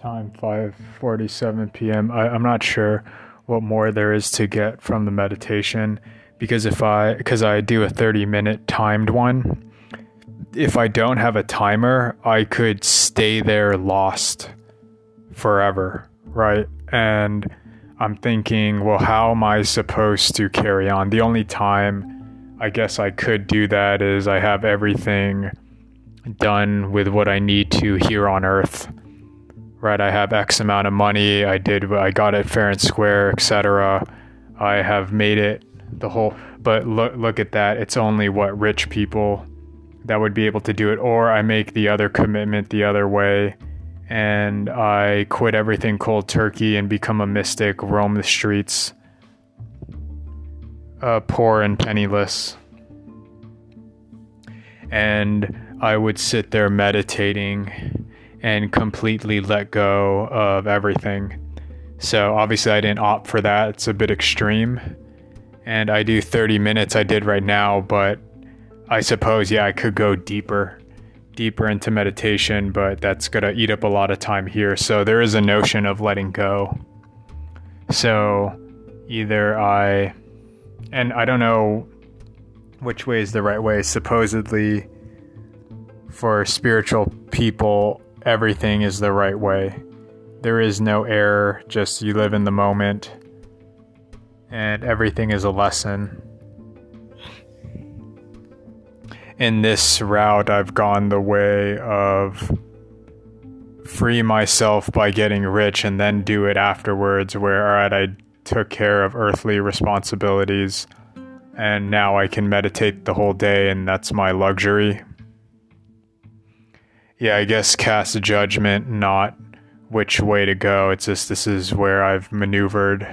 Time 5:47 p.m. I'm not sure what more there is to get from the meditation, because I do a 30-minute timed one. If I don't have a timer, I could stay there lost forever, right? And I'm thinking, well, how am I supposed to carry on? The only time I guess I could do that is I have everything done with what I need to here on earth, right? I have X amount of money. I got it fair and square, etc. I have made it the whole, but look at that. It's only what rich people that would be able to do it. Or I make the other commitment the other way, and I quit everything cold turkey and become a mystic, roam the streets, poor and penniless. And I would sit there meditating and completely let go of everything. So obviously I didn't opt for that. It's a bit extreme. And I do 30 minutes, I did right now, but I suppose, yeah, I could go deeper into meditation, but that's going to eat up a lot of time here. So there is a notion of letting go. So either I don't know which way is the right way. Supposedly for spiritual people, everything is the right way. There is no error, just you live in the moment and everything is a lesson. In this route, I've gone the way of free myself by getting rich and then do it afterwards, where, all right, I took care of earthly responsibilities and now I can meditate the whole day, and that's my luxury. Yeah, I guess cast judgment, not which way to go. It's just, this is where I've maneuvered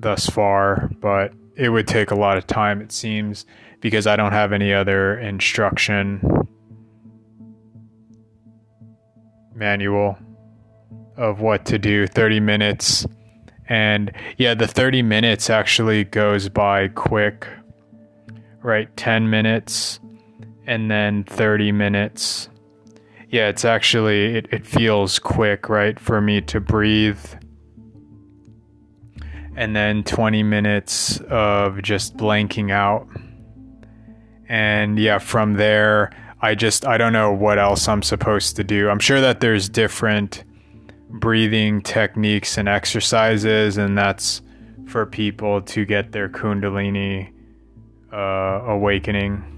thus far, but it would take a lot of time, it seems, because I don't have any other instruction manual of what to do. 30 minutes. And yeah, the 30 minutes actually goes by quick, right? 10 minutes and then 30 minutes. Yeah, it's actually, it feels quick, right? For me to breathe. And then 20 minutes of just blanking out. And yeah, from there, I don't know what else I'm supposed to do. I'm sure that there's different breathing techniques and exercises, and that's for people to get their Kundalini awakening.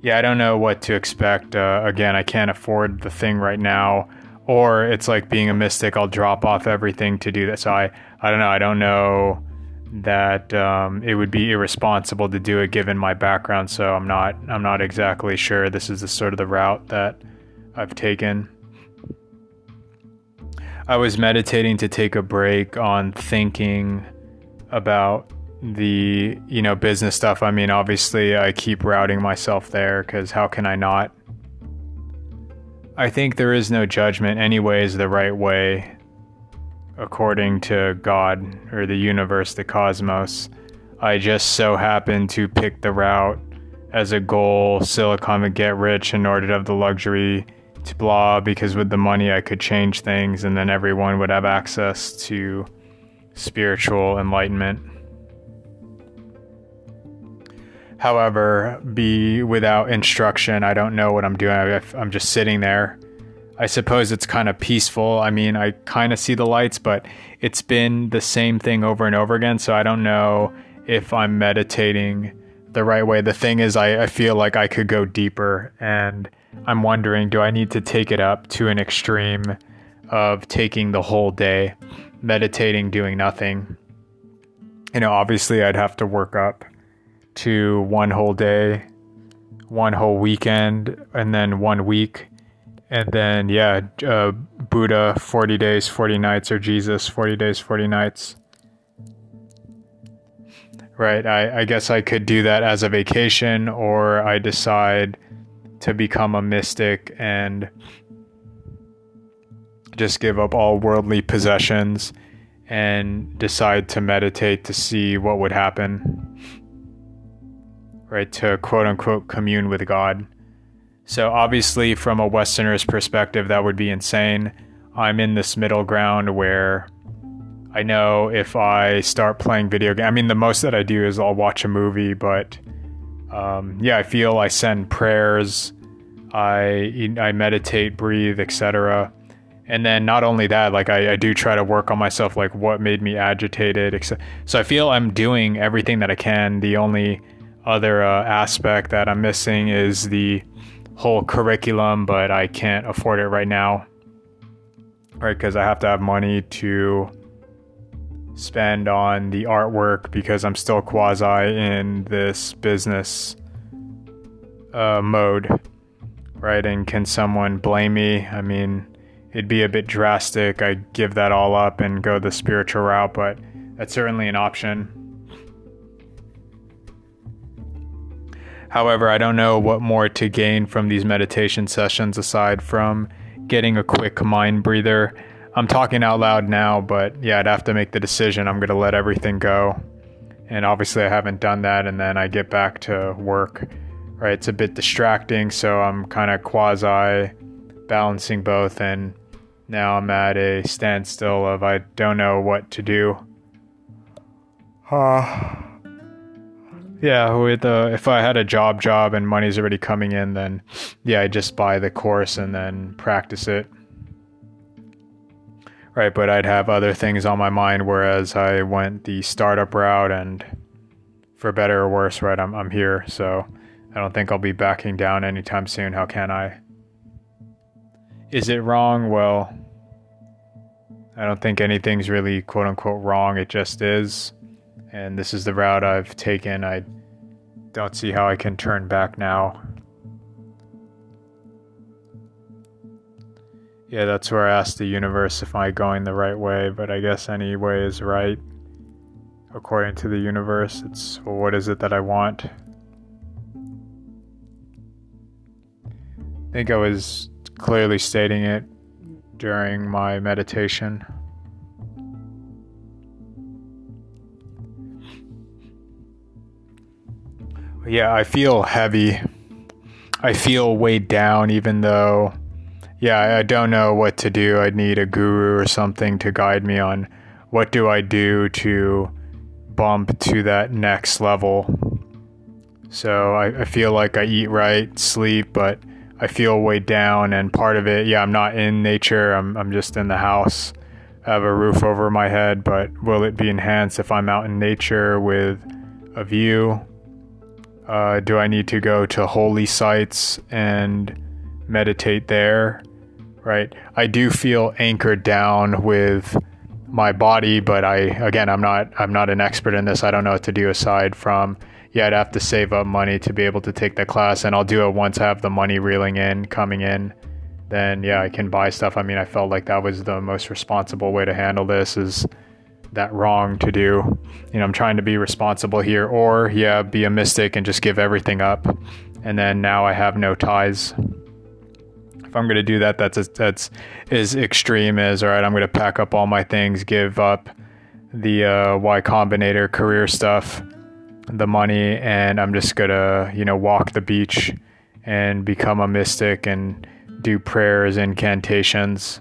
Yeah, I don't know what to expect. Again, I can't afford the thing right now. Or it's like being a mystic, I'll drop off everything to do that. So I don't know. I don't know that it would be irresponsible to do it given my background, so I'm not exactly sure. This is the sort of the route that I've taken. I was meditating to take a break on thinking about the business stuff. I mean, obviously I keep routing myself there, because how can I not? I think there is no judgment. Anyway is the right way according to God or the universe, the cosmos. I just so happened to pick the route as a goal, Silicon would get rich in order to have the luxury to blah, because with the money I could change things and then everyone would have access to spiritual enlightenment. However, be without instruction, I don't know what I'm doing. I'm just sitting there. I suppose it's kind of peaceful. I mean, I kind of see the lights, but it's been the same thing over and over again. So I don't know if I'm meditating the right way. The thing is, I feel like I could go deeper, and I'm wondering, do I need to take it up to an extreme of taking the whole day, meditating, doing nothing? Obviously I'd have to work up to one whole day, one whole weekend, and then 1 week. And then, yeah, Buddha, 40 days, 40 nights, or Jesus, 40 days, 40 nights. Right, I guess I could do that as a vacation, or I decide to become a mystic and just give up all worldly possessions and decide to meditate to see what would happen. Right, to quote-unquote commune with God. So obviously from a Westerner's perspective, that would be insane. I'm in this middle ground where I know if I start playing video games, I mean, the most that I do is I'll watch a movie, but yeah, I feel I send prayers, I meditate, breathe, etc. And then not only that, like I do try to work on myself, like what made me agitated, etc. So I feel I'm doing everything that I can. The only other aspect that I'm missing is the whole curriculum, but I can't afford it right now, right? Because I have to have money to spend on the artwork because I'm still quasi in this business mode, right? And can someone blame me? I mean, it'd be a bit drastic. I give that all up and go the spiritual route, but that's certainly an option. However, I don't know what more to gain from these meditation sessions aside from getting a quick mind breather. I'm talking out loud now, but yeah, I'd have to make the decision. I'm going to let everything go. And obviously I haven't done that. And then I get back to work, right? It's a bit distracting. So I'm kind of quasi balancing both. And now I'm at a standstill of, I don't know what to do. Yeah, with if I had a job and money's already coming in, then yeah, I just buy the course and then practice it. Right, but I'd have other things on my mind, whereas I went the startup route, and for better or worse, right, I'm here, so I don't think I'll be backing down anytime soon. How can I? Is it wrong? Well, I don't think anything's really quote unquote wrong. It just is. And this is the route I've taken. I don't see how I can turn back now. Yeah, that's where I asked the universe if I'm going the right way, but I guess any way is right. According to the universe, it's, well, what is it that I want? I think I was clearly stating it during my meditation. Yeah, I feel heavy. I feel weighed down, even though, yeah, I don't know what to do. I'd need a guru or something to guide me on what do I do to bump to that next level. So I feel like I eat right, sleep, but I feel weighed down. And part of it, yeah, I'm not in nature. I'm just in the house. I have a roof over my head, but will it be enhanced if I'm out in nature with a view? Do I need to go to holy sites and meditate there, right? I do feel anchored down with my body, but I'm not an expert in this. I don't know what to do aside from, yeah, I'd have to save up money to be able to take the class, and I'll do it once I have the money coming in. Then, yeah, I can buy stuff. I mean, I felt like that was the most responsible way to handle this. Is that wrong to do? You know, I'm trying to be responsible here, or yeah, be a mystic and just give everything up. And then now I have no ties. If I'm going to do that, that's as extreme as, all right, I'm going to pack up all my things, give up the Y Combinator career stuff, the money, and I'm just going to, you know, walk the beach and become a mystic and do prayers, incantations.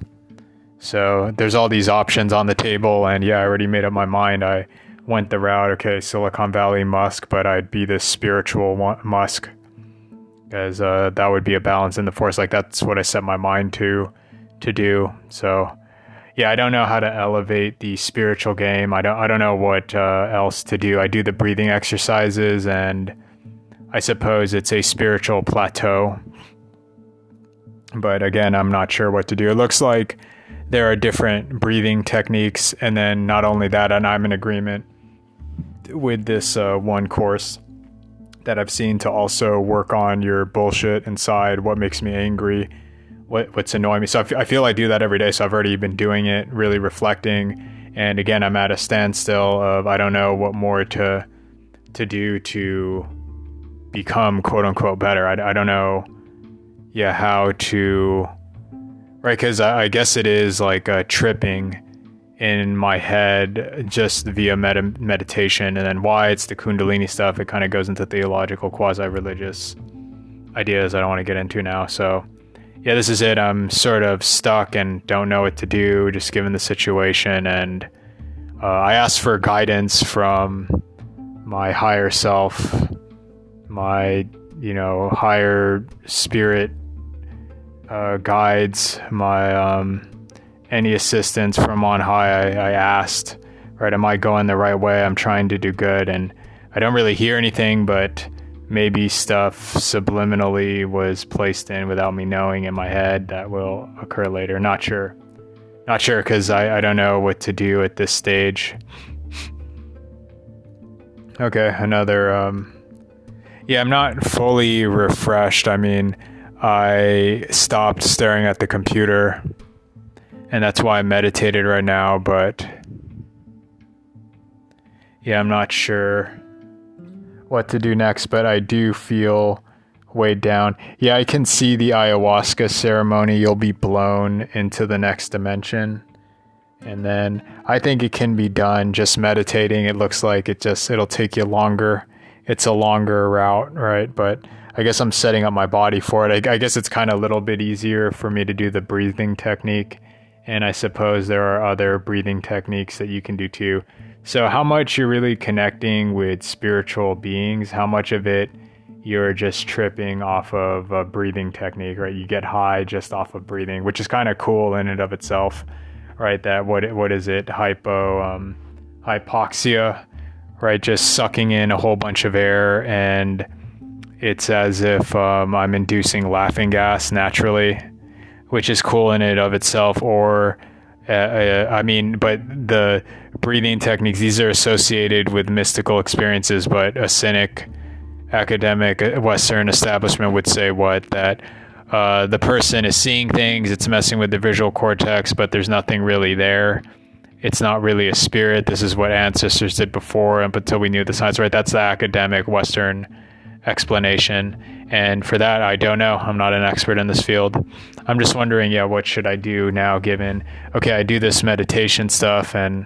So there's all these options on the table, and yeah, I already made up my mind. I went the route, okay, Silicon Valley Musk, but I'd be this spiritual Musk, because that would be a balance in the force. Like, that's what I set my mind to do. So yeah, I don't know how to elevate the spiritual game. I don't know what else to do. I do the breathing exercises, and I suppose it's a spiritual plateau. But again, I'm not sure what to do. It looks like there are different breathing techniques. And then not only that, and I'm in agreement with this one course that I've seen to also work on your bullshit inside. What makes me angry? What's annoying me? So I feel I do that every day. So I've already been doing it, really reflecting. And again, I'm at a standstill of, I don't know what more to do to become quote unquote better. I don't know. Yeah. How to, right, because I guess it is like tripping in my head just via meditation, and then why it's the Kundalini stuff. It kind of goes into theological, quasi-religious ideas I don't want to get into now. So yeah, this is it. I'm sort of stuck and don't know what to do, just given the situation. And I asked for guidance from my higher self, my, higher spirit guides, my any assistance from on high. I asked, right, am I going the right way? I'm trying to do good, and I don't really hear anything, but maybe stuff subliminally was placed in without me knowing in my head that will occur later. Not sure, because I don't know what to do at this stage. Okay, another... yeah, I'm not fully refreshed. I mean, I stopped staring at the computer, and that's why I meditated right now, but... yeah, I'm not sure what to do next, but I do feel weighed down. Yeah, I can see the ayahuasca ceremony. You'll be blown into the next dimension. And then I think it can be done just meditating. It looks like it'll take you longer. It's a longer route, right? But I guess I'm setting up my body for it. I guess it's kind of a little bit easier for me to do the breathing technique. And I suppose there are other breathing techniques that you can do too. So how much you're really connecting with spiritual beings, how much of it you're just tripping off of a breathing technique, right? You get high just off of breathing, which is kind of cool in and of itself, right? That what is it? Hypoxia, right? Just sucking in a whole bunch of air, and it's as if I'm inducing laughing gas naturally, which is cool in and of itself. Or but the breathing techniques, these are associated with mystical experiences, but a cynic, academic, Western establishment would say that the person is seeing things, it's messing with the visual cortex, but there's nothing really there. It's not really a spirit. This is what ancestors did before and until we knew the science, right? That's the academic Western explanation. And for that, I don't know. I'm not an expert in this field. I'm just wondering, what should I do now, given, okay, I do this meditation stuff and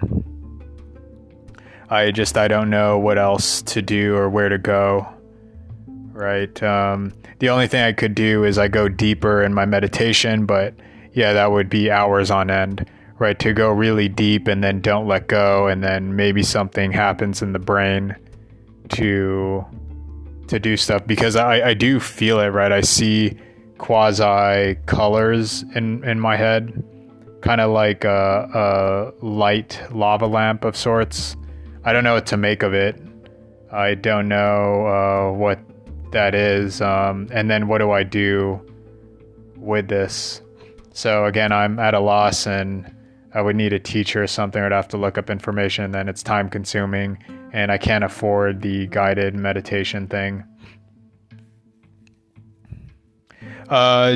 I don't know what else to do or where to go, right? The only thing I could do is I go deeper in my meditation, but yeah, that would be hours on end, right? To go really deep and then don't let go. And then maybe something happens in the brain to do stuff, because I do feel it, right? I see quasi colors in my head, kind of like a light lava lamp of sorts. I don't know what to make of it. I don't know what that is. And then what do I do with this? So again, I'm at a loss, and I would need a teacher or something. I'd have to look up information, then it's time consuming, and I can't afford the guided meditation thing.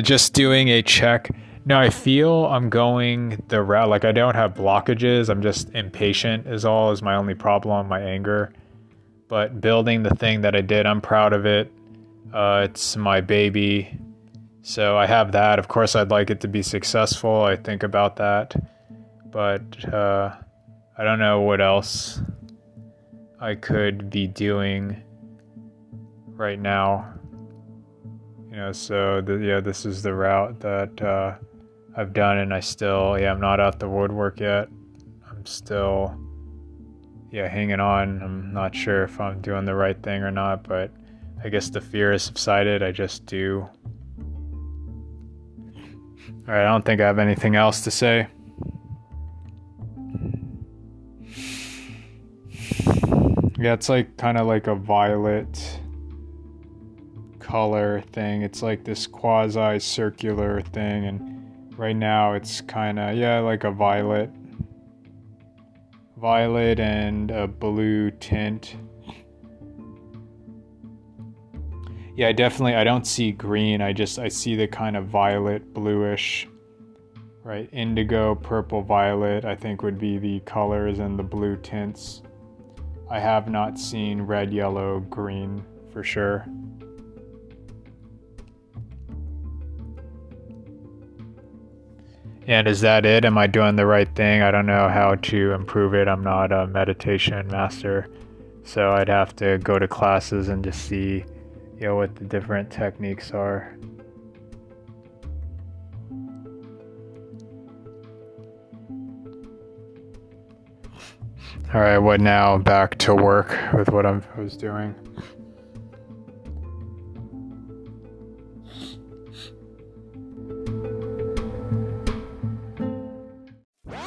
Just doing a check. Now I feel I'm going the route, like I don't have blockages. I'm just impatient is my only problem, my anger. But building the thing that I did, I'm proud of it. It's my baby. So I have that. Of course, I'd like it to be successful. I think about that. But I don't know what else I could be doing right now. This is the route that I've done, and I still, I'm not out the woodwork yet. I'm still, hanging on. I'm not sure if I'm doing the right thing or not, but I guess the fear has subsided. I just do. All right, I don't think I have anything else to say. Yeah, it's like kind of like a violet color thing. It's like this quasi-circular thing, and right now it's kind of, like a violet and a blue tint. Yeah, definitely, I don't see green. I see the kind of violet bluish, right? Indigo, purple, violet, I think would be the colors, and the blue tints. I have not seen red, yellow, green for sure. And is that it? Am I doing the right thing? I don't know how to improve it. I'm not a meditation master, so I'd have to go to classes and just see, you know, what the different techniques are. All right, what now? Back to work with what I was doing. This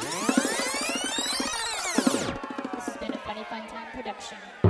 has been a Funny Fun Time production.